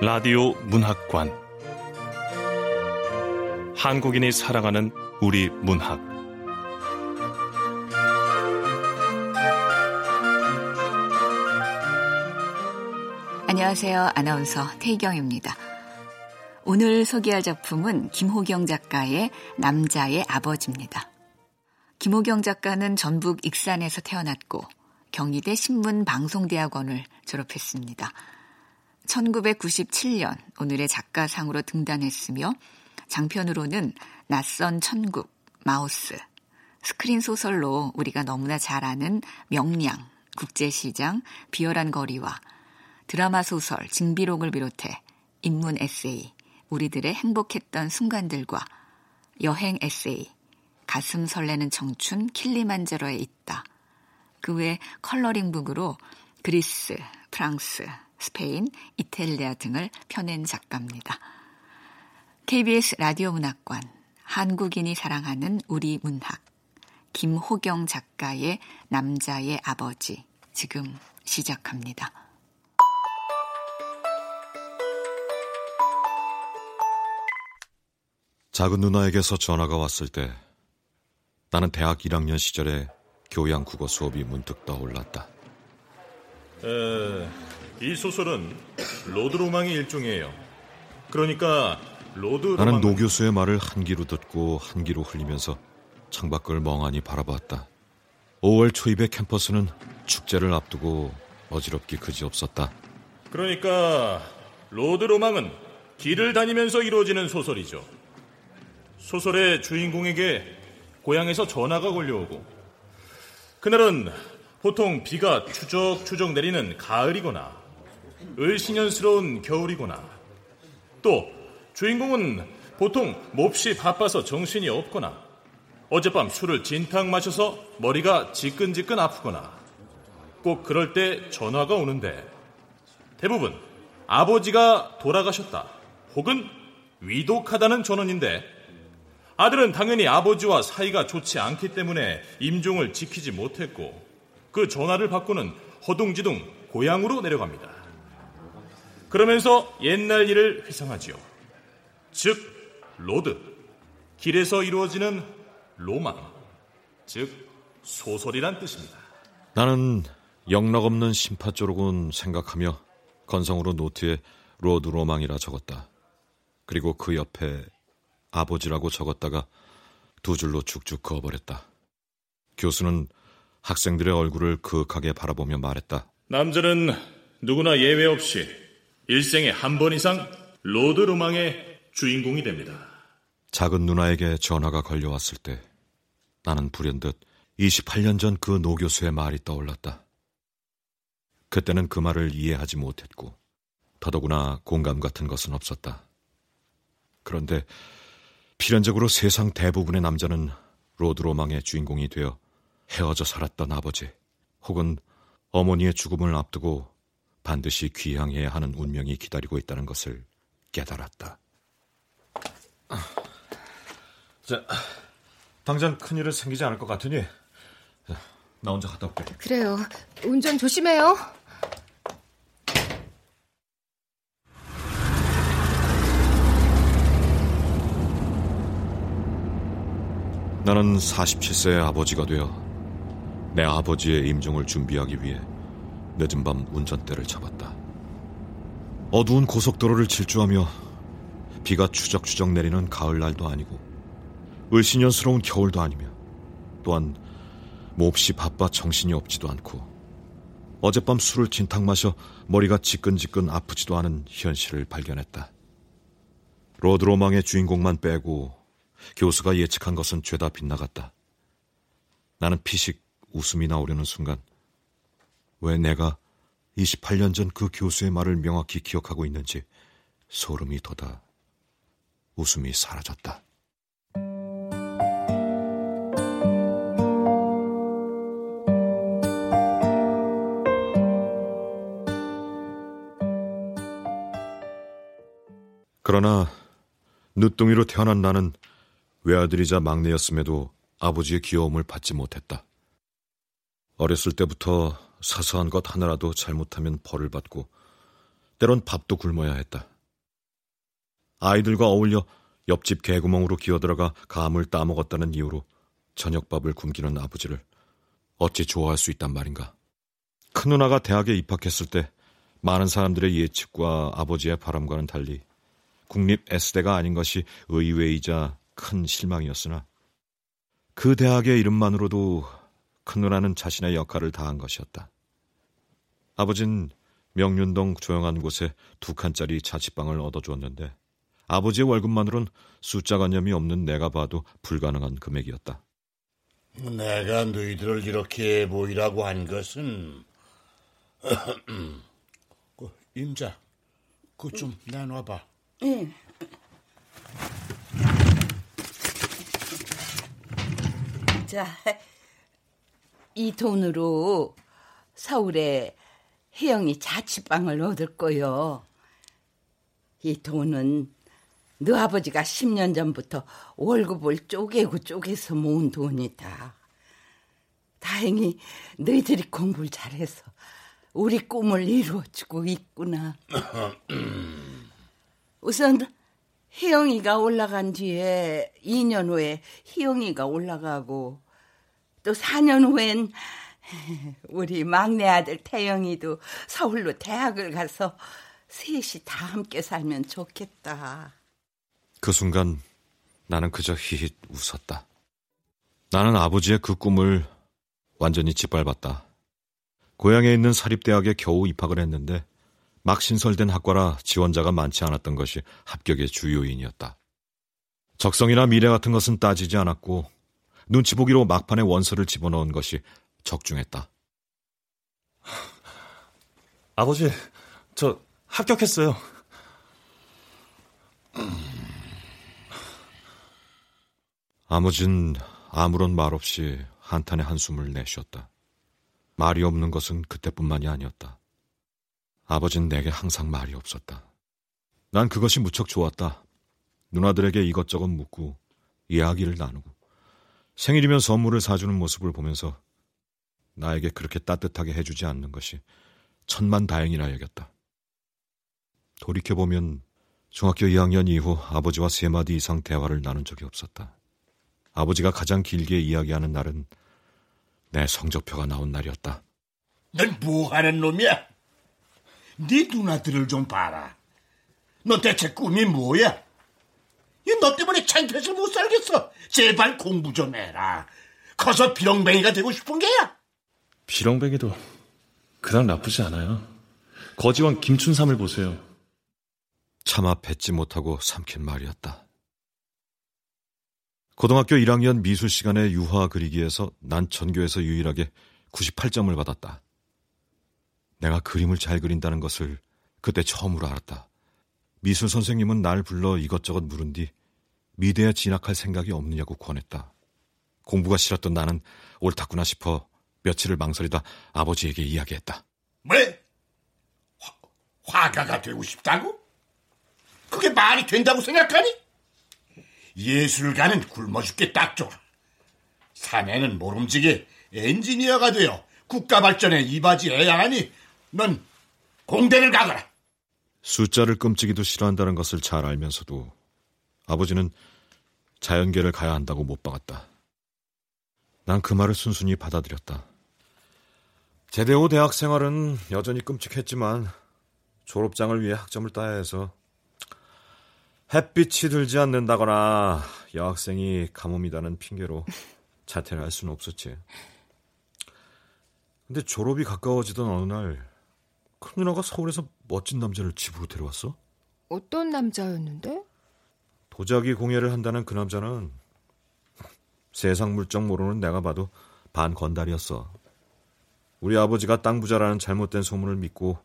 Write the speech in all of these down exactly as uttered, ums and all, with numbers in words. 라디오 문학관, 한국인이 사랑하는 우리 문학. 안녕하세요. 아나운서 태희경입니다. 오늘 소개할 작품은 김호경 작가의 남자의 아버지입니다. 김호경 작가는 전북 익산에서 태어났고 경희대 신문방송대학원을 졸업했습니다. 천구백구십칠 년 오늘의 작가상으로 등단했으며 장편으로는 낯선 천국, 마우스, 스크린 소설로 우리가 너무나 잘 아는 명량, 국제시장, 비열한 거리와 드라마 소설, 징비록을 비롯해 인문 에세이, 우리들의 행복했던 순간들과 여행 에세이, 가슴 설레는 청춘, 킬리만자로에 있다. 그 외 컬러링북으로 그리스, 프랑스, 스페인, 이탈리아 등을 펴낸 작가입니다. 케이비에스 라디오 문학관, 한국인이 사랑하는 우리 문학, 김호경 작가의 남자의 아버지, 지금 시작합니다. 작은 누나에게서 전화가 왔을 때 나는 대학 일 학년 시절에 교양 국어 수업이 문득 떠올랐다. 에... 이 소설은 로드로망의 일종이에요. 그러니까 로드로망... 나는 노 교수의 말을 한 귀로 듣고 한 귀로 흘리면서 창밖을 멍하니 바라봤다. 오월 초입의 캠퍼스는 축제를 앞두고 어지럽기 그지없었다. 그러니까 로드로망은 길을 다니면서 이루어지는 소설이죠. 소설의 주인공에게 고향에서 전화가 걸려오고 그날은 보통 비가 추적추적 내리는 가을이거나 을신연스러운 겨울이구나. 또 주인공은 보통 몹시 바빠서 정신이 없거나 어젯밤 술을 진탕 마셔서 머리가 지끈지끈 아프거나 꼭 그럴 때 전화가 오는데 대부분 아버지가 돌아가셨다 혹은 위독하다는 전원인데 아들은 당연히 아버지와 사이가 좋지 않기 때문에 임종을 지키지 못했고 그 전화를 받고는 허둥지둥 고향으로 내려갑니다. 그러면서 옛날 일을 회상하지요. 즉 로드, 길에서 이루어지는 로망, 즉 소설이란 뜻입니다. 나는 영락없는 심파조록은 생각하며 건성으로 노트에 로드 로망이라 적었다. 그리고 그 옆에 아버지라고 적었다가 두 줄로 쭉쭉 그어버렸다. 교수는 학생들의 얼굴을 그윽하게 바라보며 말했다. 남자는 누구나 예외 없이 일생에 한 번 이상 로드 로망의 주인공이 됩니다. 작은 누나에게 전화가 걸려왔을 때 나는 불현듯 이십팔 년 전 그 노 교수의 말이 떠올랐다. 그때는 그 말을 이해하지 못했고 더더구나 공감 같은 것은 없었다. 그런데 필연적으로 세상 대부분의 남자는 로드 로망의 주인공이 되어 헤어져 살았던 아버지 혹은 어머니의 죽음을 앞두고 반드시 귀향해야 하는 운명이 기다리고 있다는 것을 깨달았다. 자, 당장 큰일은 생기지 않을 것 같으니 나 혼자 갔다 올게. 그래요. 운전 조심해요. 나는 마흔일곱 세의 아버지가 되어 내 아버지의 임종을 준비하기 위해 늦은 밤 운전대를 잡았다. 어두운 고속도로를 질주하며 비가 추적추적 내리는 가을날도 아니고 을신연스러운 겨울도 아니며 또한 몹시 바빠 정신이 없지도 않고 어젯밤 술을 진탕 마셔 머리가 지끈지끈 아프지도 않은 현실을 발견했다. 로드로망의 주인공만 빼고 교수가 예측한 것은 죄다 빗나갔다. 나는 피식 웃음이 나오려는 순간 왜 내가 이십팔 년 전 그 교수의 말을 명확히 기억하고 있는지 소름이 돋아 웃음이 사라졌다. 그러나 늦둥이로 태어난 나는 외아들이자 막내였음에도 아버지의 귀여움을 받지 못했다. 어렸을 때부터 사소한 것 하나라도 잘못하면 벌을 받고 때론 밥도 굶어야 했다. 아이들과 어울려 옆집 개구멍으로 기어들어가 감을 따먹었다는 이유로 저녁밥을 굶기는 아버지를 어찌 좋아할 수 있단 말인가. 큰누나가 대학에 입학했을 때 많은 사람들의 예측과 아버지의 바람과는 달리 국립 S대가 아닌 것이 의외이자 큰 실망이었으나 그 대학의 이름만으로도 큰누나는 자신의 역할을 다한 것이었다. 아버진 명륜동 조용한 곳에 두 칸짜리 자취방을 얻어주었는데 아버지의 월급만으론 숫자관념이 없는 내가 봐도 불가능한 금액이었다. 내가 너희들을 이렇게 모이라고 한 것은 임자, 그거 좀 응. 나눠봐. 응. 자, 이 돈으로 서울에 혜영이 자취방을 얻을 거요. 이 돈은 너 아버지가 십 년 전부터 월급을 쪼개고 쪼개서 모은 돈이다. 다행히 너희들이 공부를 잘해서 우리 꿈을 이루어주고 있구나. 우선 혜영이가 올라간 뒤에 이 년 후에 희영이가 올라가고 또 사 년 후엔 우리 막내 아들 태영이도 서울로 대학을 가서 셋이 다 함께 살면 좋겠다. 그 순간 나는 그저 히히 웃었다. 나는 아버지의 그 꿈을 완전히 짓밟았다. 고향에 있는 사립대학에 겨우 입학을 했는데 막 신설된 학과라 지원자가 많지 않았던 것이 합격의 주요인이었다. 적성이나 미래 같은 것은 따지지 않았고 눈치 보기로 막판에 원서를 집어넣은 것이 적중했다. 아버지, 저 합격했어요. 아버진 아무런 말 없이 한탄의 한숨을 내쉬었다. 말이 없는 것은 그때뿐만이 아니었다. 아버진 내게 항상 말이 없었다. 난 그것이 무척 좋았다. 누나들에게 이것저것 묻고 이야기를 나누고 생일이면 선물을 사주는 모습을 보면서 나에게 그렇게 따뜻하게 해주지 않는 것이 천만다행이라 여겼다. 돌이켜보면 중학교 이 학년 이후 아버지와 세 마디 이상 대화를 나눈 적이 없었다. 아버지가 가장 길게 이야기하는 날은 내 성적표가 나온 날이었다. 넌 뭐하는 놈이야? 네 누나들을 좀 봐라. 넌 대체 꿈이 뭐야? 너 때문에 창피해서 못 살겠어. 제발 공부 좀 해라. 커서 비렁뱅이가 되고 싶은 게야. 비렁뱅이도 그닥 나쁘지 않아요. 거지왕 김춘삼을 보세요. 차마 뱉지 못하고 삼킨 말이었다. 고등학교 일 학년 미술 시간의 유화 그리기에서 난 전교에서 유일하게 구십팔 점을 받았다. 내가 그림을 잘 그린다는 것을 그때 처음으로 알았다. 미술 선생님은 날 불러 이것저것 물은 뒤 미대에 진학할 생각이 없느냐고 권했다. 공부가 싫었던 나는 옳았구나 싶어 며칠을 망설이다 아버지에게 이야기했다. 왜? 화, 화가가 되고 싶다고? 그게 말이 된다고 생각하니? 예술가는 굶어 죽기 딱 좋아. 사내는 모름지기 엔지니어가 되어 국가 발전에 이바지해야 하니 넌 공대를 가거라. 숫자를 끔찍이도 싫어한다는 것을 잘 알면서도 아버지는 자연계를 가야 한다고 못 박았다. 난 그 말을 순순히 받아들였다. 제대 후 대학 생활은 여전히 끔찍했지만 졸업장을 위해 학점을 따야 해서 햇빛이 들지 않는다거나 여학생이 가뭄이다는 핑계로 자퇴를 할 수는 없었지. 근데 졸업이 가까워지던 어느 날 큰누나가 서울에서 멋진 남자를 집으로 데려왔어? 어떤 남자였는데? 도자기 공예를 한다는 그 남자는 세상 물정 모르는 내가 봐도 반 건달이었어. 우리 아버지가 땅 부자라는 잘못된 소문을 믿고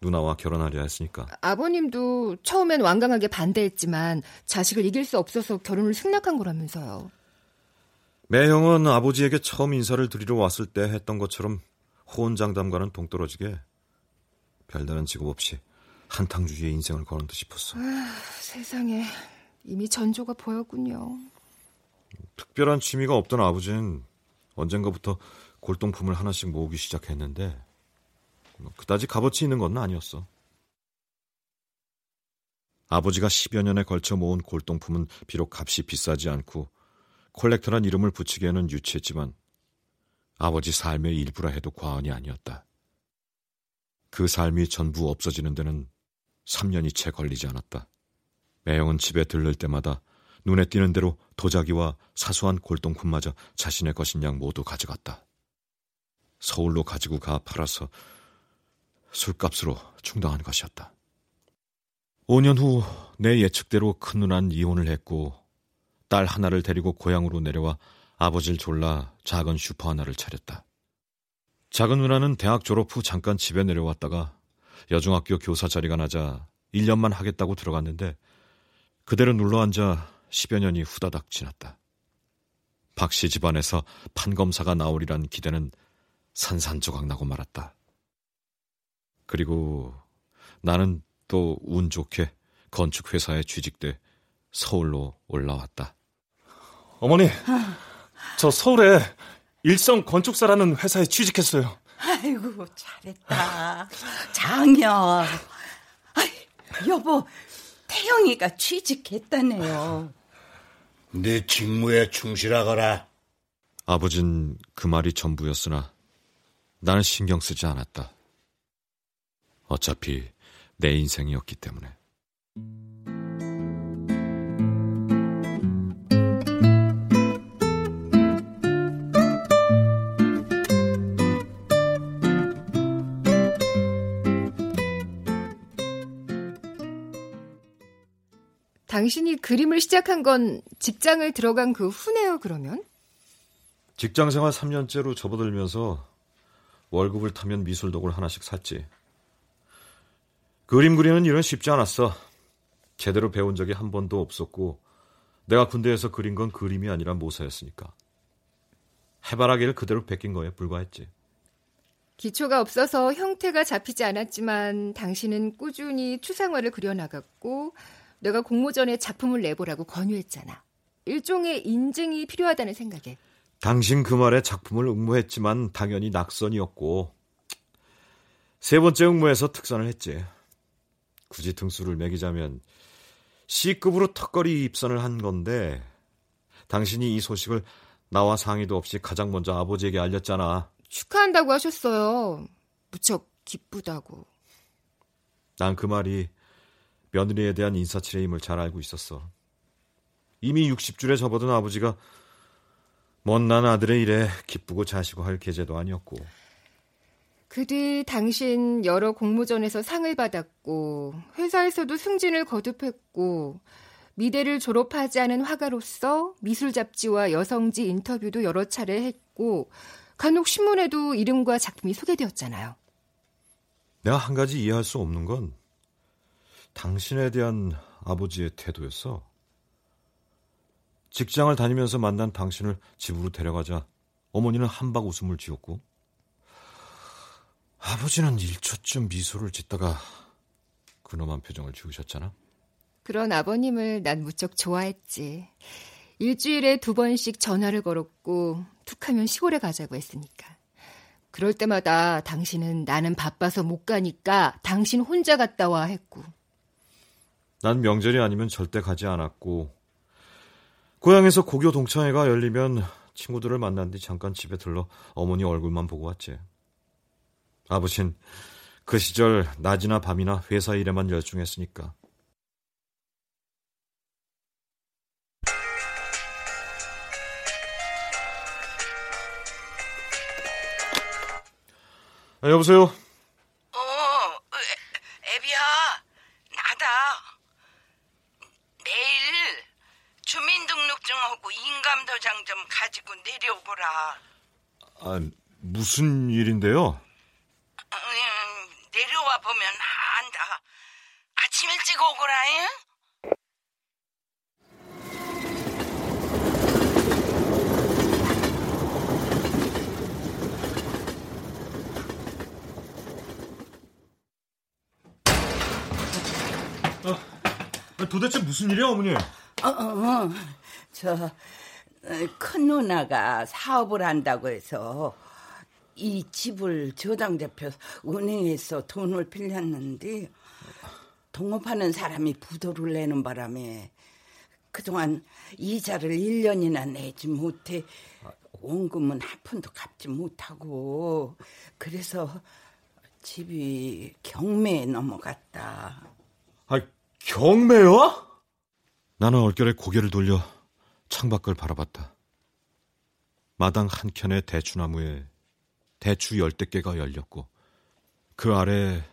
누나와 결혼하려 했으니까. 아버님도 처음엔 완강하게 반대했지만 자식을 이길 수 없어서 결혼을 승낙한 거라면서요. 매형은 아버지에게 처음 인사를 드리러 왔을 때 했던 것처럼 호언장담과는 동떨어지게 별다른 직업 없이 한탕주의의 인생을 거는 듯 싶었어. 아, 세상에 이미 전조가 보였군요. 특별한 취미가 없던 아버지는 언젠가부터 골동품을 하나씩 모으기 시작했는데 그다지 값어치 있는 건 아니었어. 아버지가 십여 년에 걸쳐 모은 골동품은 비록 값이 비싸지 않고 콜렉터란 이름을 붙이기에는 유치했지만 아버지 삶의 일부라 해도 과언이 아니었다. 그 삶이 전부 없어지는 데는 삼 년이 채 걸리지 않았다. 매형은 집에 들를 때마다 눈에 띄는 대로 도자기와 사소한 골동품마저 자신의 것인 양 모두 가져갔다. 서울로 가지고 가 팔아서 술값으로 충당한 것이었다. 오 년 후 내 예측대로 큰누난 이혼을 했고 딸 하나를 데리고 고향으로 내려와 아버지를 졸라 작은 슈퍼 하나를 차렸다. 작은 누나는 대학 졸업 후 잠깐 집에 내려왔다가 여중학교 교사 자리가 나자 일 년만 하겠다고 들어갔는데 그대로 눌러앉아 십여 년이 후다닥 지났다. 박씨 집안에서 판검사가 나오리란 기대는 산산조각 나고 말았다. 그리고 나는 또 운 좋게 건축회사에 취직돼 서울로 올라왔다. 어머니, 저 서울에 일성 건축사라는 회사에 취직했어요. 아이고, 잘했다. 장여. 여보, 태영이가 취직했다네요. 네 직무에 충실하거라. 아버진 그 말이 전부였으나 나는 신경 쓰지 않았다. 어차피 내 인생이었기 때문에. 당신이 그림을 시작한 건 직장을 들어간 그 후네요, 그러면? 직장생활 삼 년째로 접어들면서 월급을 타면 미술독을 하나씩 샀지. 그림 그리는 일은 쉽지 않았어. 제대로 배운 적이 한 번도 없었고 내가 군대에서 그린 건 그림이 아니라 모사였으니까. 해바라기를 그대로 베낀 거에 불과했지. 기초가 없어서 형태가 잡히지 않았지만 당신은 꾸준히 추상화를 그려나갔고 내가 공모전에 작품을 내보라고 권유했잖아. 일종의 인증이 필요하다는 생각에. 당신 그 말에 작품을 응모했지만 당연히 낙선이었고 세 번째 응모에서 특선을 했지. 굳이 등수를 매기자면 C급으로 턱걸이 입선을 한 건데 당신이 이 소식을 나와 상의도 없이 가장 먼저 아버지에게 알렸잖아. 축하한다고 하셨어요. 무척 기쁘다고. 난 그 말이 며느리에 대한 인사치레 임을 잘 알고 있었어. 이미 육십 줄에 접어든 아버지가 못난 아들의 일에 기쁘고 자시고 할 계제도 아니었고. 그 뒤 당신 여러 공모전에서 상을 받았고 회사에서도 승진을 거듭했고 미대를 졸업하지 않은 화가로서 미술 잡지와 여성지 인터뷰도 여러 차례 했고 간혹 신문에도 이름과 작품이 소개되었잖아요. 내가 한 가지 이해할 수 없는 건 당신에 대한 아버지의 태도였어. 직장을 다니면서 만난 당신을 집으로 데려가자 어머니는 한박 웃음을 지었고 아버지는 일초쯤 미소를 짓다가 그놈한 표정을 지으셨잖아. 그런 아버님을 난 무척 좋아했지. 일주일에 두 번씩 전화를 걸었고 툭하면 시골에 가자고 했으니까. 그럴 때마다 당신은 나는 바빠서 못 가니까 당신 혼자 갔다 와 했고. 난 명절이 아니면 절대 가지 않았고 고향에서 고교 동창회가 열리면 친구들을 만난 뒤 잠깐 집에 들러 어머니 얼굴만 보고 왔지. 아버진 그 시절 낮이나 밤이나 회사 일에만 열중했으니까. 아, 여보세요? 어, 애비야, 나다. 내일 주민등록증하고 인감도장 좀 가지고 내려오거라. 아, 무슨 일인데요? 음, 내려와 보면 안다. 아침 일찍 오거라잉. 아, 도대체 무슨 일이야, 어머니? 어, 어, 저 큰 누나가 사업을 한다고 해서 이 집을 저당대표서 은행에서 돈을 빌렸는데 동업하는 사람이 부도를 내는 바람에 그동안 이자를 일 년이나 내지 못해 원금은 한 푼도 갚지 못하고 그래서 집이 경매에 넘어갔다. 아이, 경매요? 나는 얼결에 고개를 돌려 창밖을 바라봤다. 마당 한켠의 대추나무에 대추 열댓 개가 열렸고 그 아래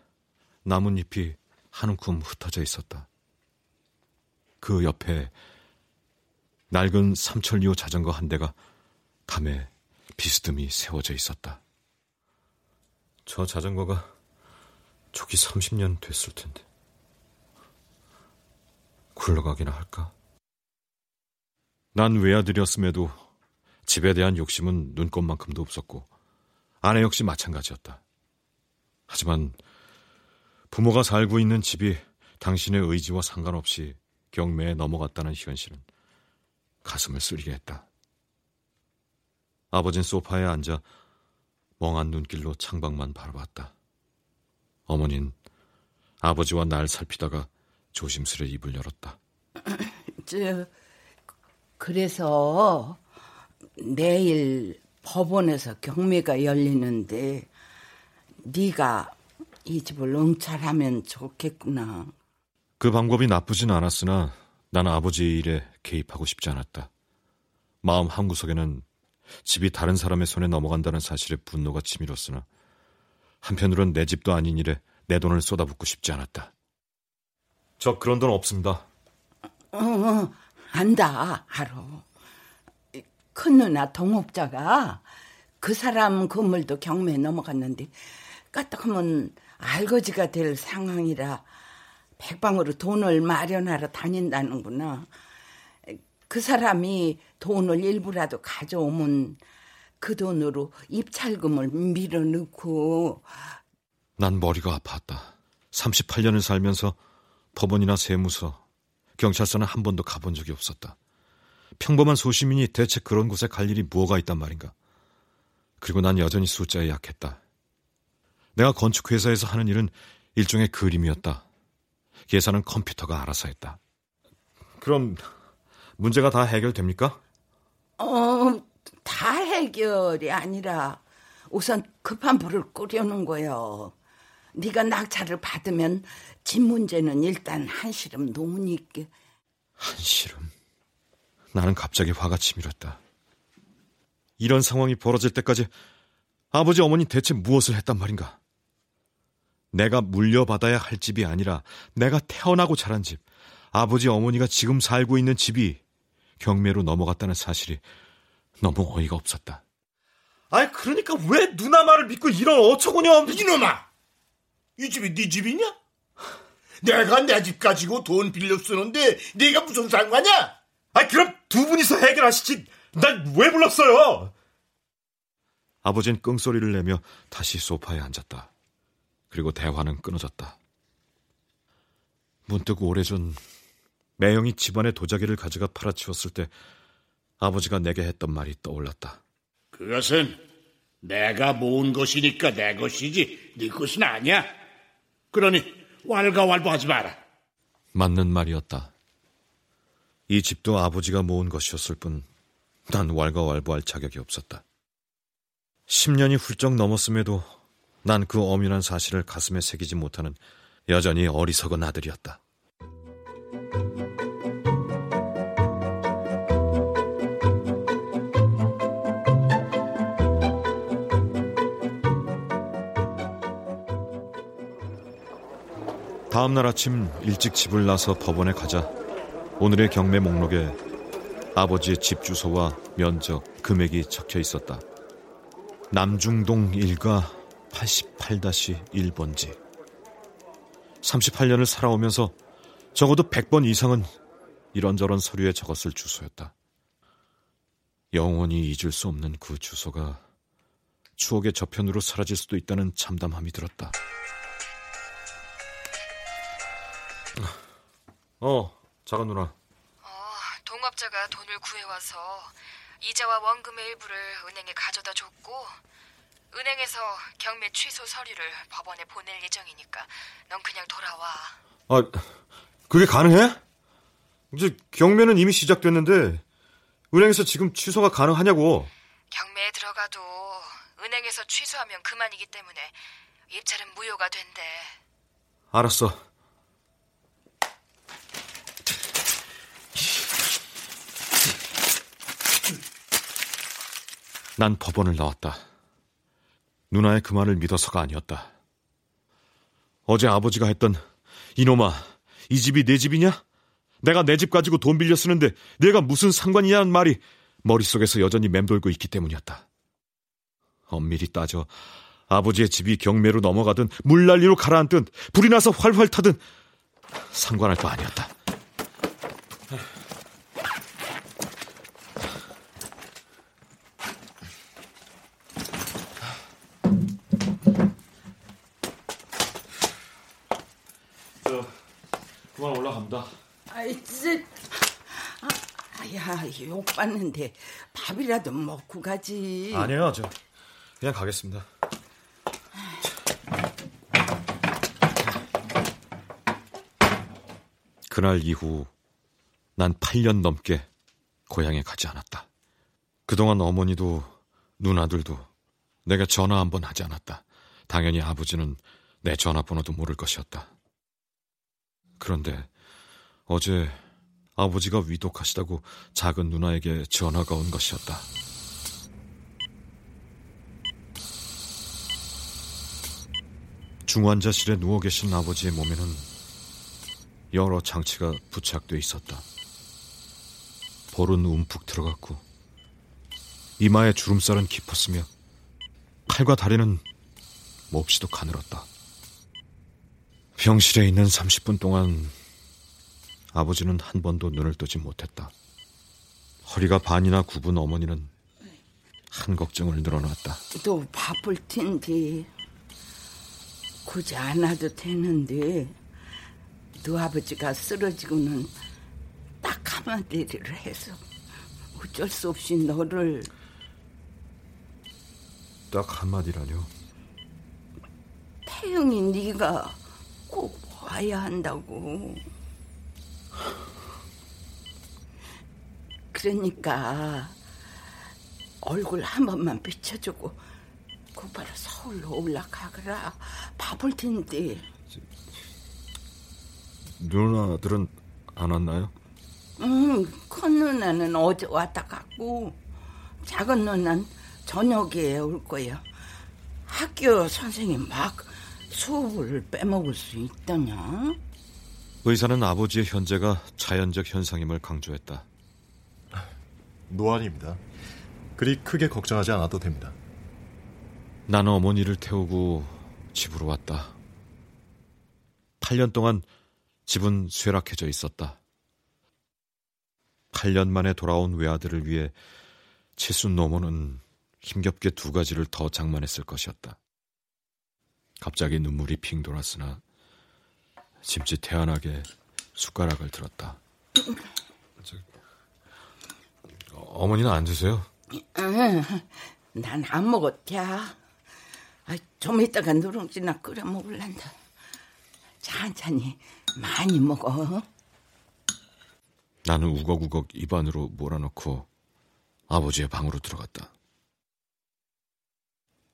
나뭇잎이 한 움큼 흩어져 있었다. 그 옆에 낡은 삼천리호 자전거 한 대가 담에 비스듬히 세워져 있었다. 저 자전거가 초기 삼십 년 됐을 텐데. 굴러가기나 할까? 난 외아들이었음에도 집에 대한 욕심은 눈꼽만큼도 없었고 아내 역시 마찬가지였다. 하지만 부모가 살고 있는 집이 당신의 의지와 상관없이 경매에 넘어갔다는 현실은 가슴을 쓰리게 했다. 아버진 소파에 앉아 멍한 눈길로 창밖만 바라봤다. 어머니는 아버지와 날 살피다가 조심스레 입을 열었다. 저, 그래서 내일 법원에서 경매가 열리는데 네가 이 집을 응찰하면 좋겠구나. 그 방법이 나쁘진 않았으나 난 아버지의 일에 개입하고 싶지 않았다. 마음 한구석에는 집이 다른 사람의 손에 넘어간다는 사실에 분노가 치밀었으나 한편으론 내 집도 아닌 일에 내 돈을 쏟아붓고 싶지 않았다. 저 그런 돈 없습니다. 어, 어 안다, 알아. 큰 누나 동업자가 그 사람 건물도 경매에 넘어갔는데 까딱하면 알거지가 될 상황이라 백방으로 돈을 마련하러 다닌다는구나. 그 사람이 돈을 일부라도 가져오면 그 돈으로 입찰금을 밀어넣고. 난 머리가 아팠다. 삼십팔 년을 살면서 법원이나 세무서, 경찰서는 한 번도 가본 적이 없었다. 평범한 소시민이 대체 그런 곳에 갈 일이 뭐가 있단 말인가. 그리고 난 여전히 숫자에 약했다. 내가 건축회사에서 하는 일은 일종의 그림이었다. 계산은 컴퓨터가 알아서 했다. 그럼 문제가 다 해결됩니까? 어, 다 해결이 아니라 우선 급한 불을 끄려는 거예요. 네가 낙찰을 받으면 집 문제는 일단 한시름 놓으니까. 한시름? 나는 갑자기 화가 치밀었다. 이런 상황이 벌어질 때까지 아버지 어머니 대체 무엇을 했단 말인가? 내가 물려받아야 할 집이 아니라 내가 태어나고 자란 집, 아버지 어머니가 지금 살고 있는 집이 경매로 넘어갔다는 사실이 너무 어이가 없었다. 아니 그러니까 왜 누나 말을 믿고 이런 어처구니 없는... 이놈아! 이 집이 네 집이냐? 내가 내 집 가지고 돈 빌려 쓰는데 네가 무슨 상관이야? 아 그럼 두 분이서 해결하시지. 난 왜 불렀어요? 아버지는 끙소리를 내며 다시 소파에 앉았다. 그리고 대화는 끊어졌다. 문득 오래전 매형이 집안의 도자기를 가져가 팔아치웠을 때 아버지가 내게 했던 말이 떠올랐다. 그것은 내가 모은 것이니까 내 것이지 네 것은 아니야. 그러니 왈가왈부하지 마라. 맞는 말이었다. 이 집도 아버지가 모은 것이었을 뿐 난 왈가왈부할 자격이 없었다. 십 년이 훌쩍 넘었음에도 난 그 엄연한 사실을 가슴에 새기지 못하는 여전히 어리석은 아들이었다. 다음 날 아침 일찍 집을 나서 법원에 가자 오늘의 경매 목록에 아버지의 집 주소와 면적, 금액이 적혀 있었다. 남중동 일가 팔십팔 일 번지. 삼십팔 년을 살아오면서 적어도 백 번 이상은 이런저런 서류에 적었을 주소였다. 영원히 잊을 수 없는 그 주소가 추억의 저편으로 사라질 수도 있다는 참담함이 들었다. 어, 작은 누나. 어, 동업자가 돈을 구해와서 이자와 원금의 일부를 은행에 가져다 줬고, 은행에서 경매 취소 서류를 법원에 보낼 예정이니까 넌 그냥 돌아와. 아, 그게 가능해? 이제 경매는 이미 시작됐는데 은행에서 지금 취소가 가능하냐고. 경매에 들어가도 은행에서 취소하면 그만이기 때문에 입찰은 무효가 된대. 알았어. 난 법원을 나왔다. 누나의 그 말을 믿어서가 아니었다. 어제 아버지가 했던 이놈아, 이 집이 내 집이냐? 내가 내 집 가지고 돈 빌려 쓰는데 내가 무슨 상관이냐는 말이 머릿속에서 여전히 맴돌고 있기 때문이었다. 엄밀히 따져 아버지의 집이 경매로 넘어가든 물난리로 가라앉든 불이 나서 활활 타든 상관할 거 아니었다. 그만 올라갑니다. 아이, 진짜. 아, 야, 욕 받는데 밥이라도 먹고 가지. 아니요, 저 그냥 가겠습니다. 그날 이후 난 팔 년 넘게 고향에 가지 않았다. 그동안 어머니도 누나들도 내가 전화 한번 하지 않았다. 당연히 아버지는 내 전화번호도 모를 것이었다. 그런데 어제 아버지가 위독하시다고 작은 누나에게 전화가 온 것이었다. 중환자실에 누워 계신 아버지의 몸에는 여러 장치가 부착돼 있었다. 볼은 움푹 들어갔고 이마에 주름살은 깊었으며 팔과 다리는 몹시도 가늘었다. 병실에 있는 삼십 분 동안 아버지는 한 번도 눈을 뜨지 못했다. 허리가 반이나 굽은 어머니는 한 걱정을 늘어놨다. 또 바쁠 텐데 굳이 안 와도 되는데 너 아버지가 쓰러지고는 딱 한마디를 해서 어쩔 수 없이 너를. 딱 한마디라뇨? 태영이 네가 꼭 와야 한다고. 그러니까 얼굴 한 번만 비춰주고 곧바로 서울로 올라가거라. 바쁠 텐데. 누나들은 안 왔나요? 응, 큰 누나는 어제 왔다 갔고 작은 누나는 저녁에 올 거야. 학교 선생님 막 수업을 빼먹을 수 있다냐? 의사는 아버지의 현재가 자연적 현상임을 강조했다. 노안입니다. 그리 크게 걱정하지 않아도 됩니다. 나는 어머니를 태우고 집으로 왔다. 팔 년 동안 집은 쇠락해져 있었다. 팔 년 만에 돌아온 외아들을 위해 칠순 노모는 힘겹게 두 가지를 더 장만했을 것이었다. 갑자기 눈물이 핑 돌았으나 침짓태연하게 숟가락을 들었다. 저, 어머니는 안 드세요? 응, 난 안 먹었다. 좀 이따가 누룽지나 끓여 먹을란다. 천천히 많이 먹어. 나는 우걱우걱 입안으로 몰아넣고 아버지의 방으로 들어갔다.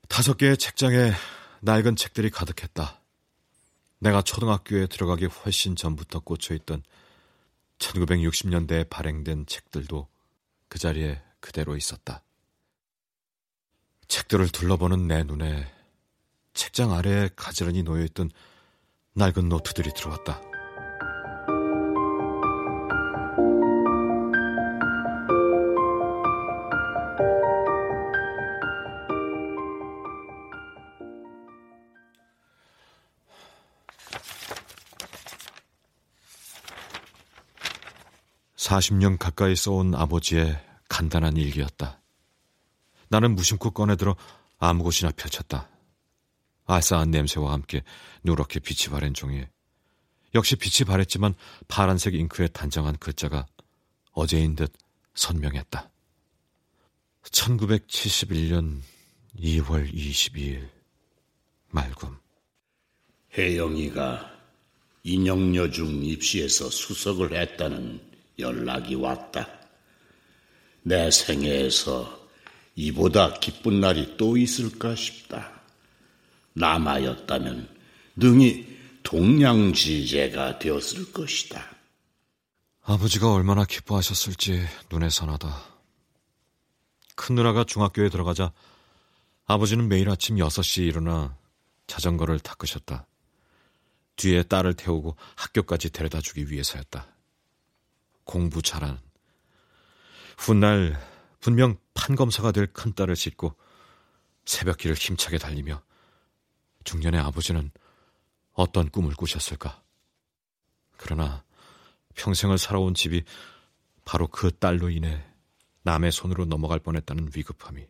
다섯 개의 책장에 낡은 책들이 가득했다. 내가 초등학교에 들어가기 훨씬 전부터 꽂혀있던 천구백육십 년대에 발행된 책들도 그 자리에 그대로 있었다. 책들을 둘러보는 내 눈에 책장 아래에 가지런히 놓여있던 낡은 노트들이 들어왔다. 사십 년 가까이 써온 아버지의 간단한 일기였다. 나는 무심코 꺼내들어 아무 곳이나 펼쳤다. 알싸한 냄새와 함께 누렇게 빛이 바랜 종이에 역시 빛이 바랬지만 파란색 잉크에 단정한 글자가 어제인 듯 선명했다. 천구백칠십일년 이월 이십이일 말굼. 혜영이가 인형여중 입시에서 수석을 했다는 연락이 왔다. 내 생애에서 이보다 기쁜 날이 또 있을까 싶다. 남아였다면 능히 동양지제가 되었을 것이다. 아버지가 얼마나 기뻐하셨을지 눈에 선하다. 큰누나가 중학교에 들어가자 아버지는 매일 아침 여섯 시에 일어나 자전거를 닦으셨다. 뒤에 딸을 태우고 학교까지 데려다주기 위해서였다. 공부 잘하는. 훗날 분명 판검사가 될 큰딸을 싣고 새벽길을 힘차게 달리며 중년의 아버지는 어떤 꿈을 꾸셨을까? 그러나 평생을 살아온 집이 바로 그 딸로 인해 남의 손으로 넘어갈 뻔했다는 위급함이,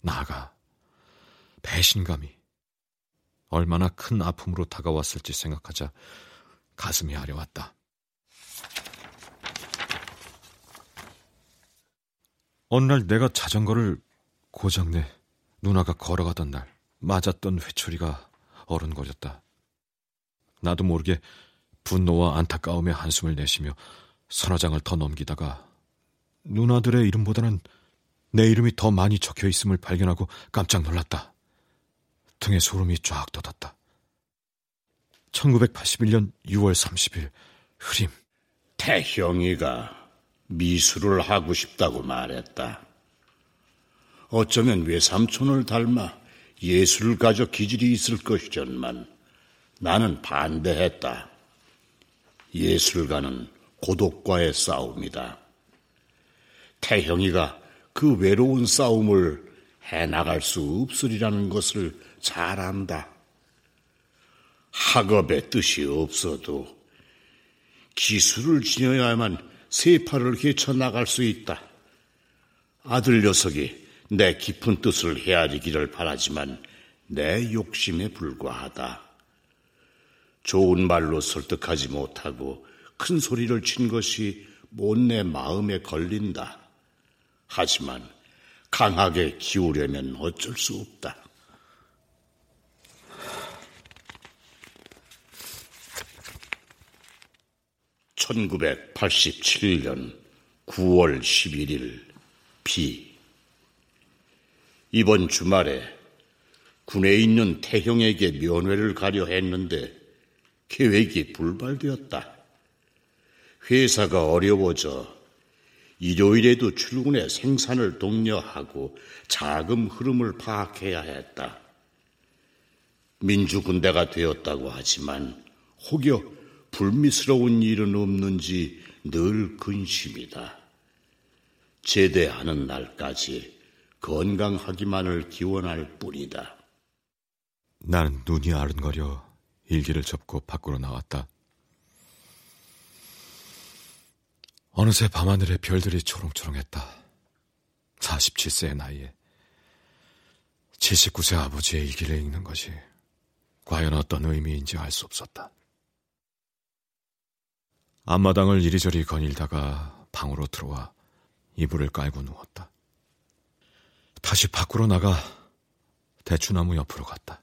나아가 배신감이 얼마나 큰 아픔으로 다가왔을지 생각하자 가슴이 아려왔다. 어느 날 내가 자전거를 고장내 누나가 걸어가던 날 맞았던 회초리가 어른거렸다. 나도 모르게 분노와 안타까움의 한숨을 내쉬며 서너 장을 더 넘기다가 누나들의 이름보다는 내 이름이 더 많이 적혀있음을 발견하고 깜짝 놀랐다. 등에 소름이 쫙 돋았다. 천구백팔십일년 유월 삼십일 흐림. 태형이가 미술을 하고 싶다고 말했다. 어쩌면 외삼촌을 닮아 예술가적 기질이 있을 것이전만 나는 반대했다. 예술가는 고독과의 싸움이다. 태형이가 그 외로운 싸움을 해나갈 수 없으리라는 것을 잘 안다. 학업의 뜻이 없어도 기술을 지녀야만 세파를 헤쳐나갈 수 있다. 아들 녀석이 내 깊은 뜻을 헤아리기를 바라지만 내 욕심에 불과하다. 좋은 말로 설득하지 못하고 큰 소리를 친 것이 못내 마음에 걸린다. 하지만 강하게 키우려면 어쩔 수 없다. 천구백팔십칠년 구월 십일일 비. 이번 주말에 군에 있는 태형에게 면회를 가려 했는데 계획이 불발되었다. 회사가 어려워져 일요일에도 출근해 생산을 독려하고 자금 흐름을 파악해야 했다. 민주군대가 되었다고 하지만 혹여 불미스러운 일은 없는지 늘 근심이다. 제대하는 날까지 건강하기만을 기원할 뿐이다. 나는 눈이 아른거려 일기를 접고 밖으로 나왔다. 어느새 밤하늘의 별들이 초롱초롱했다. 사십칠 세의 나이에 칠십구 세 아버지의 일기를 읽는 것이 과연 어떤 의미인지 알 수 없었다. 앞마당을 이리저리 거닐다가 방으로 들어와 이불을 깔고 누웠다. 다시 밖으로 나가 대추나무 옆으로 갔다.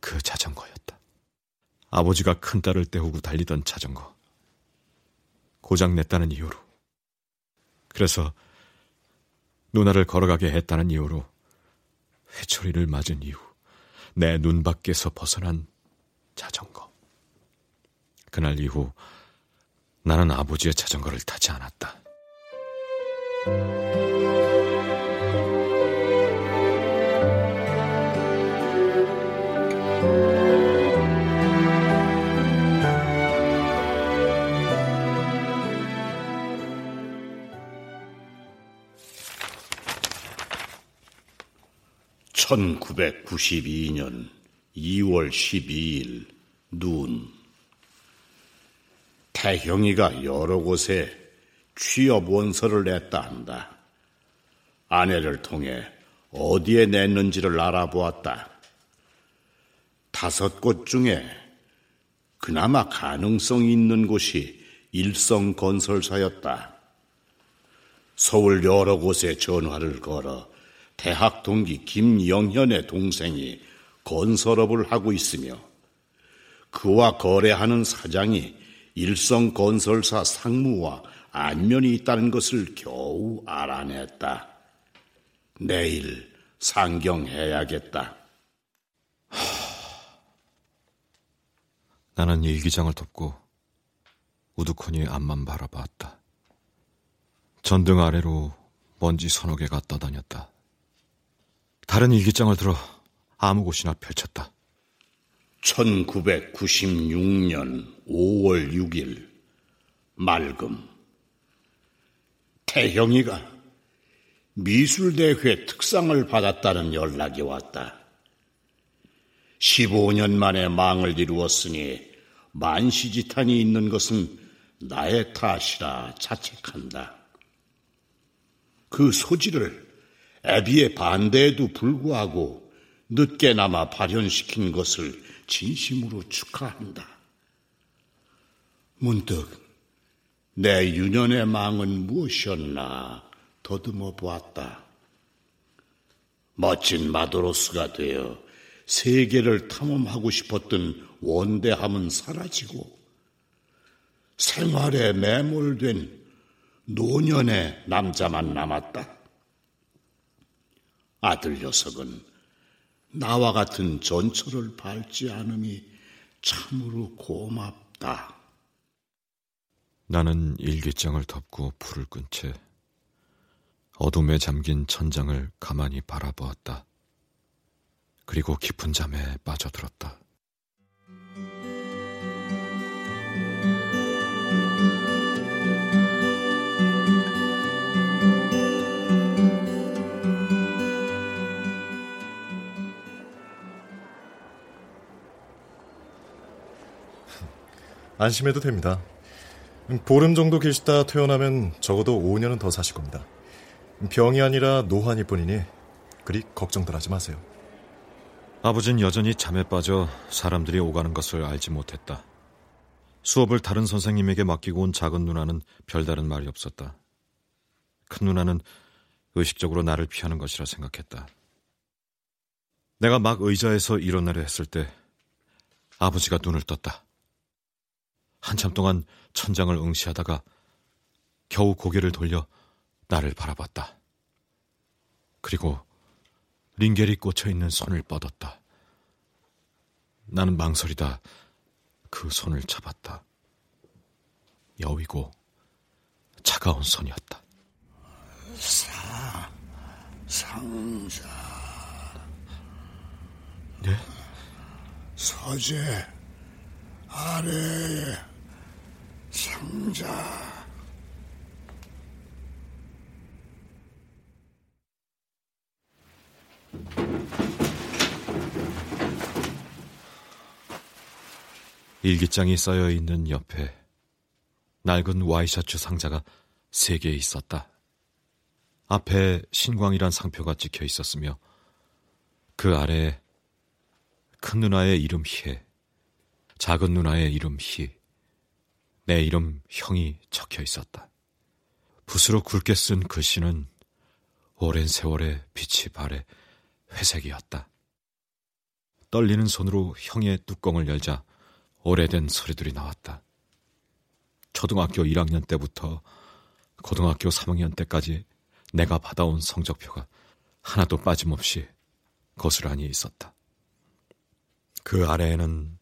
그 자전거였다. 아버지가 큰딸을 때우고 달리던 자전거. 고장냈다는 이유로, 그래서 누나를 걸어가게 했다는 이유로, 회초리를 맞은 이후 내 눈 밖에서 벗어난 자전거. 그날 이후 나는 아버지의 자전거를 타지 않았다. 천구백구십이년 이월 십이일 눈. 태형이가 여러 곳에 취업 원서를 냈다 한다. 아내를 통해 어디에 냈는지를 알아보았다. 다섯 곳 중에 그나마 가능성이 있는 곳이 일성건설사였다. 서울 여러 곳에 전화를 걸어 대학 동기 김영현의 동생이 건설업을 하고 있으며 그와 거래하는 사장이 일성건설사 상무와 안면이 있다는 것을 겨우 알아냈다. 내일 상경해야겠다. 나는 일기장을 덮고 우두커니 앞만 바라봤다. 전등 아래로 먼지 서너 개가 떠다녔다. 다른 일기장을 들어 아무 곳이나 펼쳤다. 천구백구십육년 오월 육일 맑음. 태형이가 미술대회 특상을 받았다는 연락이 왔다. 십오년 만에 망을 이루었으니 만시지탄이 있는 것은 나의 탓이라 자책한다. 그 소지를 애비의 반대에도 불구하고 늦게나마 발현시킨 것을 진심으로 축하한다. 문득 내 유년의 망은 무엇이었나 더듬어 보았다. 멋진 마도로스가 되어 세계를 탐험하고 싶었던 원대함은 사라지고 생활에 매몰된 노년의 남자만 남았다. 아들 녀석은 나와 같은 전철을 밟지 않음이 참으로 고맙다. 나는 일기장을 덮고 불을 끈 채 어둠에 잠긴 천장을 가만히 바라보았다. 그리고 깊은 잠에 빠져들었다. 안심해도 됩니다. 보름 정도 계시다 퇴원하면 적어도 오년은 더 사실 겁니다. 병이 아니라 노환일 뿐이니 그리 걱정들 하지 마세요. 아버진 여전히 잠에 빠져 사람들이 오가는 것을 알지 못했다. 수업을 다른 선생님에게 맡기고 온 작은 누나는 별다른 말이 없었다. 큰 누나는 의식적으로 나를 피하는 것이라 생각했다. 내가 막 의자에서 일어나려 했을 때 아버지가 눈을 떴다. 한참 동안 천장을 응시하다가 겨우 고개를 돌려 나를 바라봤다. 그리고 링겔이 꽂혀있는 손을 뻗었다. 나는 망설이다 그 손을 잡았다. 여위고 차가운 손이었다. 사, 상사. 네? 서재 아래에 상자. 일기장이 쌓여있는 옆에 낡은 와이셔츠 상자가 세 개 있었다. 앞에 신광이란 상표가 찍혀 있었으며 그 아래에 큰 누나의 이름 희애, 작은 누나의 이름 희, 내 이름 형이 적혀 있었다. 붓으로 굵게 쓴 글씨는 오랜 세월의 빛이 바래 회색이었다. 떨리는 손으로 형의 뚜껑을 열자 오래된 서류들이 나왔다. 초등학교 일학년 때부터 고등학교 삼학년 때까지 내가 받아온 성적표가 하나도 빠짐없이 고스란히 있었다. 그 아래에는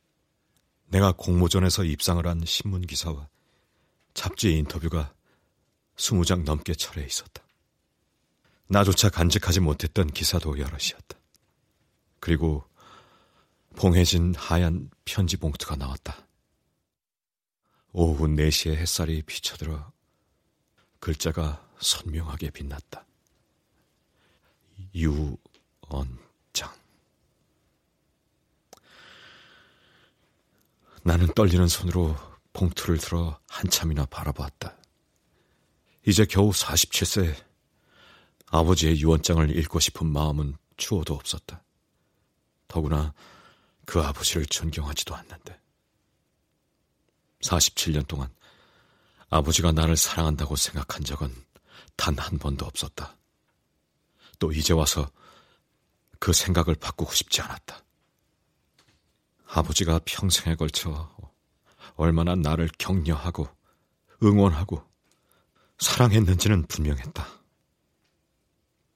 내가 공모전에서 입상을 한 신문기사와 잡지 인터뷰가 스무장 넘게 철에 있었다. 나조차 간직하지 못했던 기사도 여럿이었다. 그리고 봉해진 하얀 편지 봉투가 나왔다. 오후 네시에 햇살이 비쳐들어 글자가 선명하게 빛났다. 유언장. 나는 떨리는 손으로 봉투를 들어 한참이나 바라보았다. 이제 겨우 마흔일곱 세 아버지의 유언장을 읽고 싶은 마음은 추호도 없었다. 더구나 그 아버지를 존경하지도 않는데. 사십칠 년 동안 아버지가 나를 사랑한다고 생각한 적은 단 한 번도 없었다. 또 이제 와서 그 생각을 바꾸고 싶지 않았다. 아버지가 평생에 걸쳐 얼마나 나를 격려하고 응원하고 사랑했는지는 분명했다.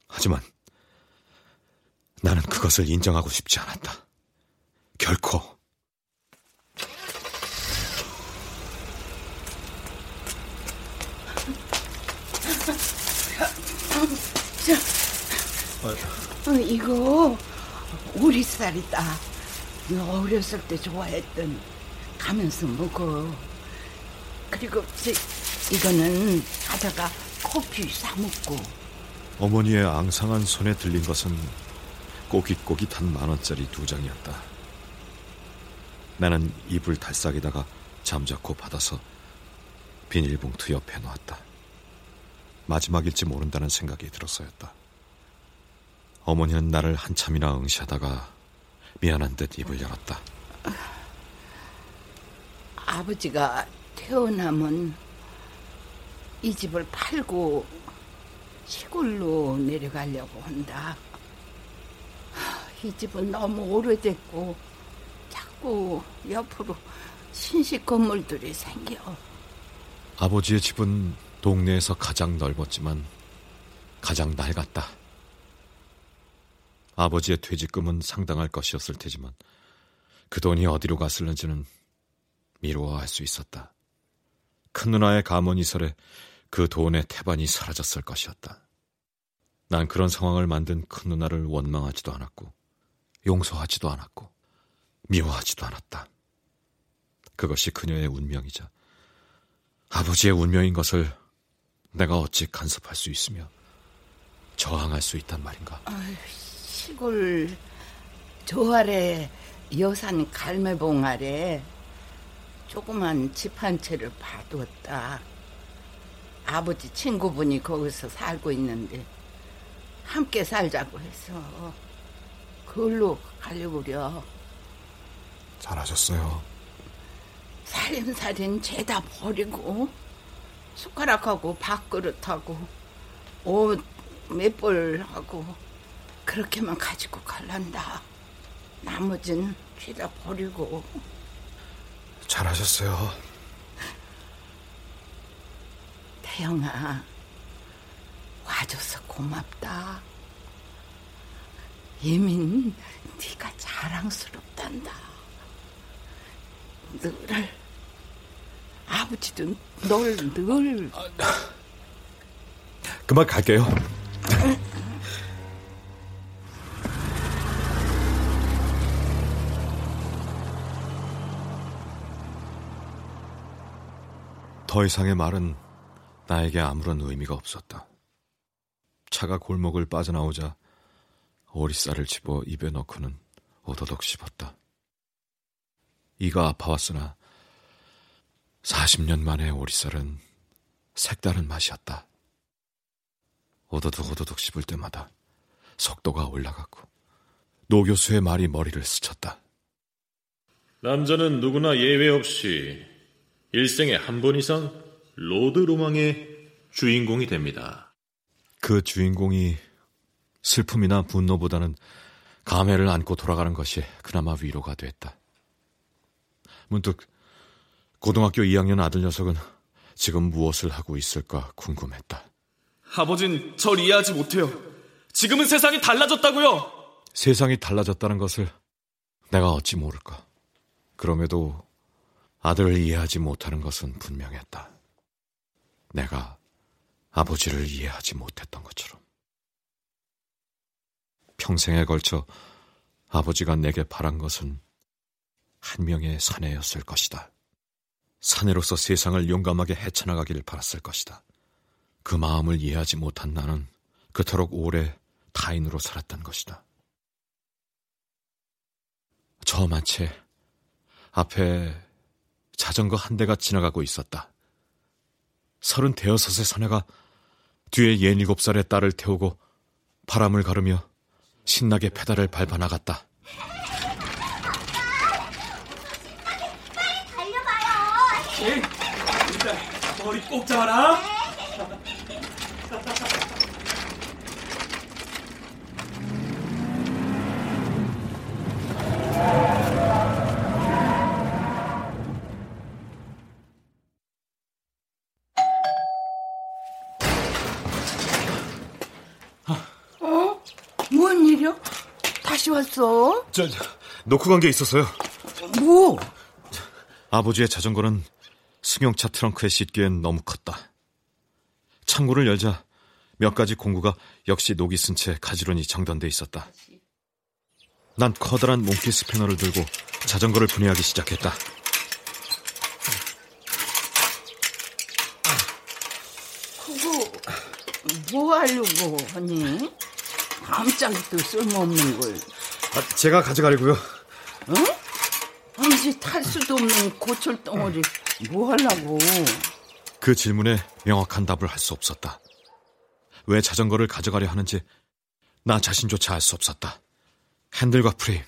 하지만 나는 그것을 인정하고 싶지 않았다. 결코. 어, 이거 오리 살이다. 너 어렸을 때 좋아했던 가면서 먹어. 그리고 지, 이거는 하다가 커피 사 먹고. 어머니의 앙상한 손에 들린 것은 꼬깃꼬깃한 만 원짜리 두 장이었다. 나는 입을 달싹이다가 잠자코 받아서 비닐봉투 옆에 놓았다. 마지막일지 모른다는 생각이 들어서였다. 어머니는 나를 한참이나 응시하다가 미안한 듯 입을 열었다. 아버지가 태어나면 이 집을 팔고 시골로 내려가려고 한다. 이 집은 너무 오래됐고 자꾸 옆으로 신식 건물들이 생겨. 아버지의 집은 동네에서 가장 넓었지만 가장 낡았다. 아버지의 퇴직금은 상당할 것이었을 테지만 그 돈이 어디로 갔을는지는 미루어 알 수 있었다. 큰누나의 가문이설에 그 돈의 태반이 사라졌을 것이었다. 난 그런 상황을 만든 큰누나를 원망하지도 않았고 용서하지도 않았고 미워하지도 않았다. 그것이 그녀의 운명이자 아버지의 운명인 것을 내가 어찌 간섭할 수 있으며 저항할 수 있단 말인가. 어휴, 시골 저 아래 여산 갈매봉 아래 조그만 집 한 채를 봐두었다. 아버지 친구분이 거기서 살고 있는데 함께 살자고 해서 그걸로 가려고려. 잘하셨어요. 살림살이는 죄다 버리고 숟가락하고 밥그릇하고 옷 몇 벌하고 그렇게만 가지고 갈란다. 나머지는 죄다 버리고. 잘하셨어요. 태영아, 와줘서 고맙다. 예민, 네가 자랑스럽단다. 너를, 아버지도 널 늘. 아, 그만 갈게요. 더 이상의 말은 나에게 아무런 의미가 없었다. 차가 골목을 빠져나오자 오리살을 집어 입에 넣고는 오도독 씹었다. 이가 아파왔으나 사십 년 만에 오리살은 색다른 맛이었다. 오도독 오도독 씹을 때마다 속도가 올라갔고 노 교수의 말이 머리를 스쳤다. 남자는 누구나 예외 없이 일생에 한 번 이상 로드 로망의 주인공이 됩니다. 그 주인공이 슬픔이나 분노보다는 감회를 안고 돌아가는 것이 그나마 위로가 됐다. 문득 고등학교 이 학년 아들 녀석은 지금 무엇을 하고 있을까 궁금했다. 아버진 절 이해하지 못해요. 지금은 세상이 달라졌다고요. 세상이 달라졌다는 것을 내가 어찌 모를까. 그럼에도 아들을 이해하지 못하는 것은 분명했다. 내가 아버지를 이해하지 못했던 것처럼. 평생에 걸쳐 아버지가 내게 바란 것은 한 명의 사내였을 것이다. 사내로서 세상을 용감하게 헤쳐나가기를 바랐을 것이다. 그 마음을 이해하지 못한 나는 그토록 오래 타인으로 살았던 것이다. 저만 채 앞에 자전거 한 대가 지나가고 있었다. 서른대여섯의 사내가 뒤에 예닐곱살의 딸을 태우고 바람을 가르며 신나게 페달을 밟아 나갔다. 빨리 달려봐요. 일단 머리 꼭 잡아라. 왔어? 저, 저 놓고 간 게 있었어요. 뭐? 아버지의 자전거는 승용차 트렁크에 싣기엔 너무 컸다. 창고를 열자 몇 가지 공구가 역시 녹이 쓴 채 가지런히 정돈돼 있었다. 난 커다란 몽키 스패너를 들고 자전거를 분해하기 시작했다. 그거 뭐 하려고 하니? 깜짝도 쓸모없는 걸. 아, 제가 가져가려고요. 어? 아무리 탈 수도 없는 고철덩어리 뭐 하려고? 그 질문에 명확한 답을 할 수 없었다. 왜 자전거를 가져가려 하는지 나 자신조차 알 수 없었다. 핸들과 프레임,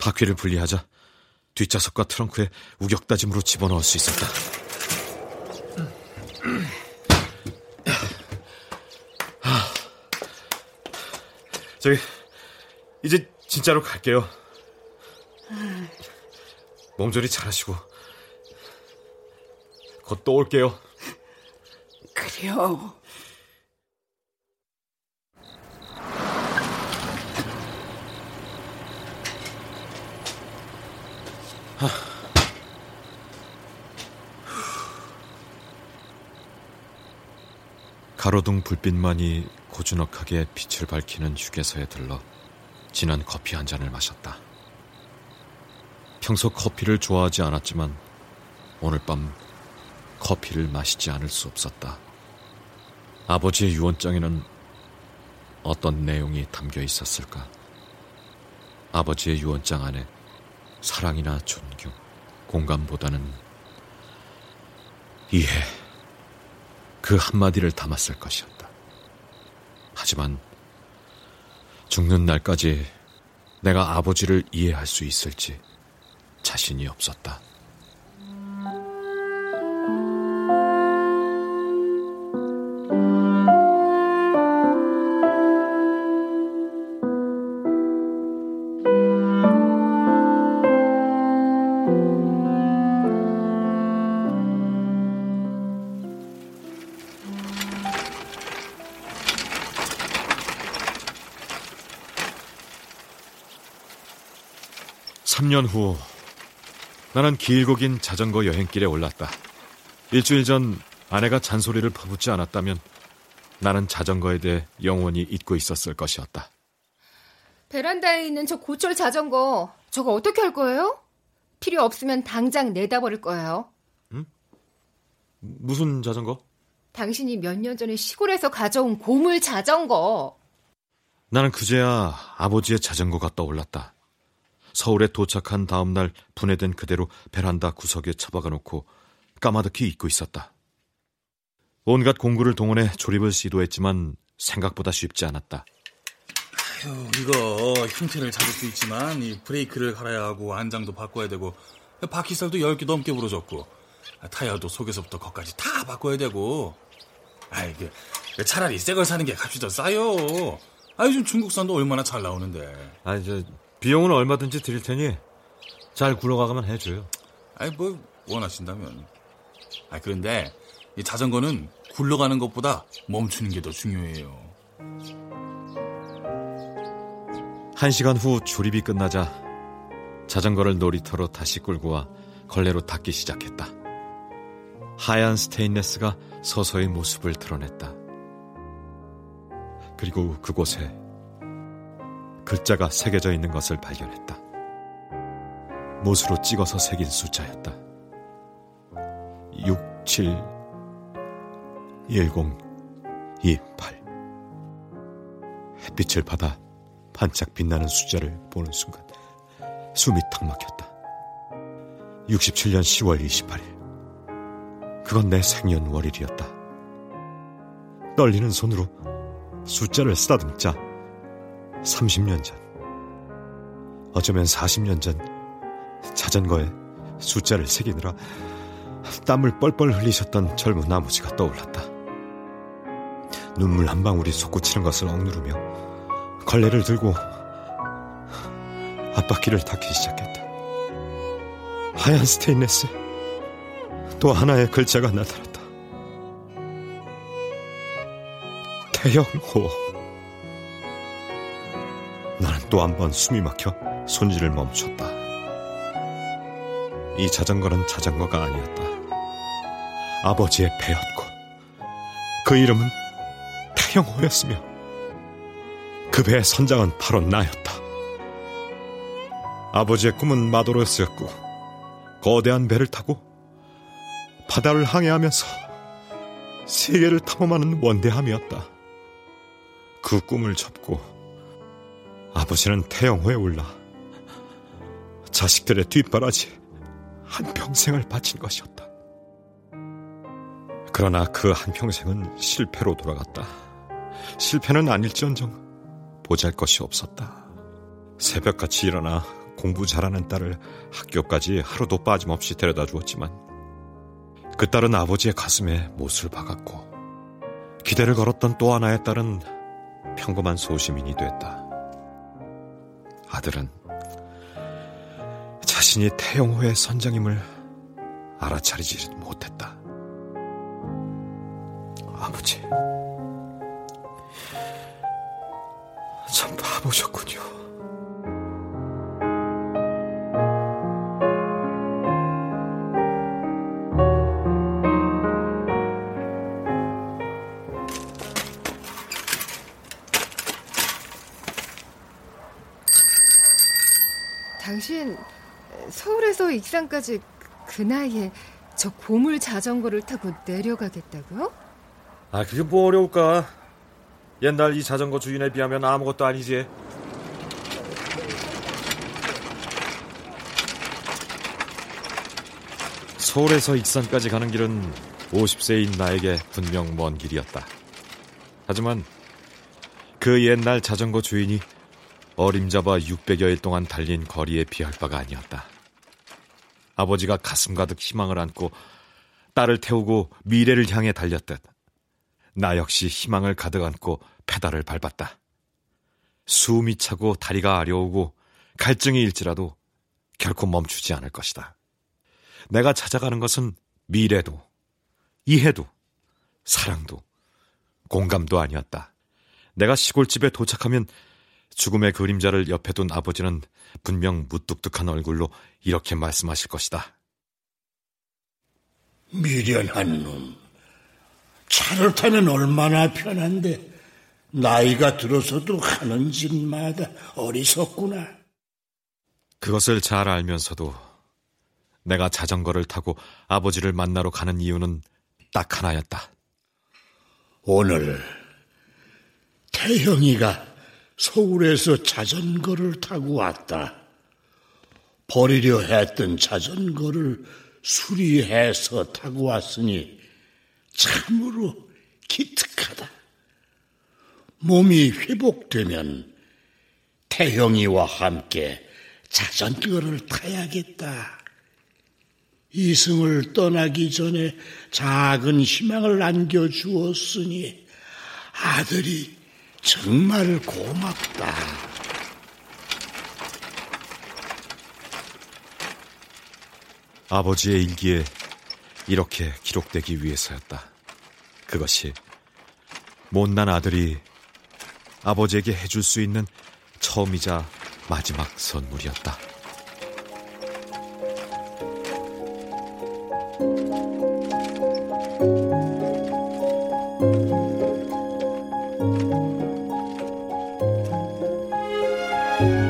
바퀴를 분리하자 뒷좌석과 트렁크에 우격다짐으로 집어넣을 수 있었다. 저기, 이제 진짜로 갈게요. 몸조리 잘하시고 곧 또 올게요. 그래요. 하. 가로등 불빛만이 고즈넉하게 빛을 밝히는 휴게소에 들러 진한 커피 한 잔을 마셨다. 평소 커피를 좋아하지 않았지만 오늘 밤 커피를 마시지 않을 수 없었다. 아버지의 유언장에는 어떤 내용이 담겨 있었을까? 아버지의 유언장 안에 사랑이나 존경, 공감보다는 이해, 그 한마디를 담았을 것이었다. 하지만 죽는 날까지 내가 아버지를 이해할 수 있을지 자신이 없었다. 삼 년 후 나는 길고 긴 자전거 여행길에 올랐다. 일주일 전 아내가 잔소리를 퍼붓지 않았다면 나는 자전거에 대해 영원히 잊고 있었을 것이었다. 베란다에 있는 저 고철 자전거, 저거 어떻게 할 거예요? 필요 없으면 당장 내다버릴 거예요. 응? 무슨 자전거? 당신이 몇 년 전에 시골에서 가져온 고물 자전거. 나는 그제야 아버지의 자전거가 떠올랐다. 서울에 도착한 다음 날 분해된 그대로 베란다 구석에 처박아 놓고 까마득히 잊고 있었다. 온갖 공구를 동원해 조립을 시도했지만 생각보다 쉽지 않았다. 아유, 이거 형태를 찾을 수 있지만 이 브레이크를 갈아야 하고 안장도 바꿔야 되고 바퀴살도 열 개 넘게 부러졌고 타이어도 속에서부터 겉까지 다 바꿔야 되고. 아, 이게 차라리 새 걸 사는 게 값이 더 싸요. 아, 요즘 중국산도 얼마나 잘 나오는데. 아, 저... 비용은 얼마든지 드릴 테니 잘 굴러가기만 해줘요. 아이, 뭐 원하신다면. 아, 그런데 이 자전거는 굴러가는 것보다 멈추는 게 더 중요해요. 한 시간 후 조립이 끝나자 자전거를 놀이터로 다시 끌고 와 걸레로 닦기 시작했다. 하얀 스테인레스가 서서히 모습을 드러냈다. 그리고 그곳에 글자가 새겨져 있는 것을 발견했다. 못으로 찍어서 새긴 숫자였다. 육, 칠, 십, 이십팔. 햇빛을 받아 반짝 빛나는 숫자를 보는 순간 숨이 턱 막혔다. 육십칠년 시월 이십팔일. 그건 내 생년월일이었다. 떨리는 손으로 숫자를 쓰다듬자 삼십년 전, 어쩌면 사십년 전 자전거에 숫자를 새기느라 땀을 뻘뻘 흘리셨던 젊은 아버지가 떠올랐다. 눈물 한 방울이 솟구치는 것을 억누르며 걸레를 들고 앞바퀴를 닦기 시작했다. 하얀 스테인레스 또 하나의 글자가 나타났다. 태영호. 나는 또 한 번 숨이 막혀 손질을 멈췄다. 이 자전거는 자전거가 아니었다. 아버지의 배였고 그 이름은 태영호였으며 그 배의 선장은 바로 나였다. 아버지의 꿈은 마도로스였고 거대한 배를 타고 바다를 항해하면서 세계를 탐험하는 원대함이었다. 그 꿈을 접고 아버지는 태영호에 올라 자식들의 뒷바라지 한평생을 바친 것이었다. 그러나 그 한평생은 실패로 돌아갔다. 실패는 아닐지언정 보잘것이 없었다. 새벽같이 일어나 공부 잘하는 딸을 학교까지 하루도 빠짐없이 데려다 주었지만 그 딸은 아버지의 가슴에 못을 박았고 기대를 걸었던 또 하나의 딸은 평범한 소시민이 됐다. 아들은 자신이 태영호의 선장임을 알아차리지 못했다. 아버지, 참 바보셨군요. 당신 서울에서 익산까지 그 나이에 저 보물 자전거를 타고 내려가겠다고요? 아, 그게 뭐 어려울까? 옛날 이 자전거 주인에 비하면 아무것도 아니지. 서울에서 익산까지 가는 길은 오십세인 나에게 분명 먼 길이었다. 하지만 그 옛날 자전거 주인이 어림잡아 육백여일 동안 달린 거리에 비할 바가 아니었다. 아버지가 가슴 가득 희망을 안고 딸을 태우고 미래를 향해 달렸듯 나 역시 희망을 가득 안고 페달을 밟았다. 숨이 차고 다리가 아려오고 갈증이 일지라도 결코 멈추지 않을 것이다. 내가 찾아가는 것은 미래도 이해도 사랑도 공감도 아니었다. 내가 시골집에 도착하면 죽음의 그림자를 옆에 둔 아버지는 분명 무뚝뚝한 얼굴로 이렇게 말씀하실 것이다. 미련한 놈, 차를 타면 얼마나 편한데 나이가 들어서도 가는 집마다 어리석구나. 그것을 잘 알면서도 내가 자전거를 타고 아버지를 만나러 가는 이유는 딱 하나였다. 오늘 태형이가 서울에서 자전거를 타고 왔다. 버리려 했던 자전거를 수리해서 타고 왔으니 참으로 기특하다. 몸이 회복되면 태형이와 함께 자전거를 타야겠다. 이승을 떠나기 전에 작은 희망을 안겨주었으니 아들이 정말 고맙다. 아버지의 일기에 이렇게 기록되기 위해서였다. 그것이 못난 아들이 아버지에게 해줄 수 있는 처음이자 마지막 선물이었다. Thank you.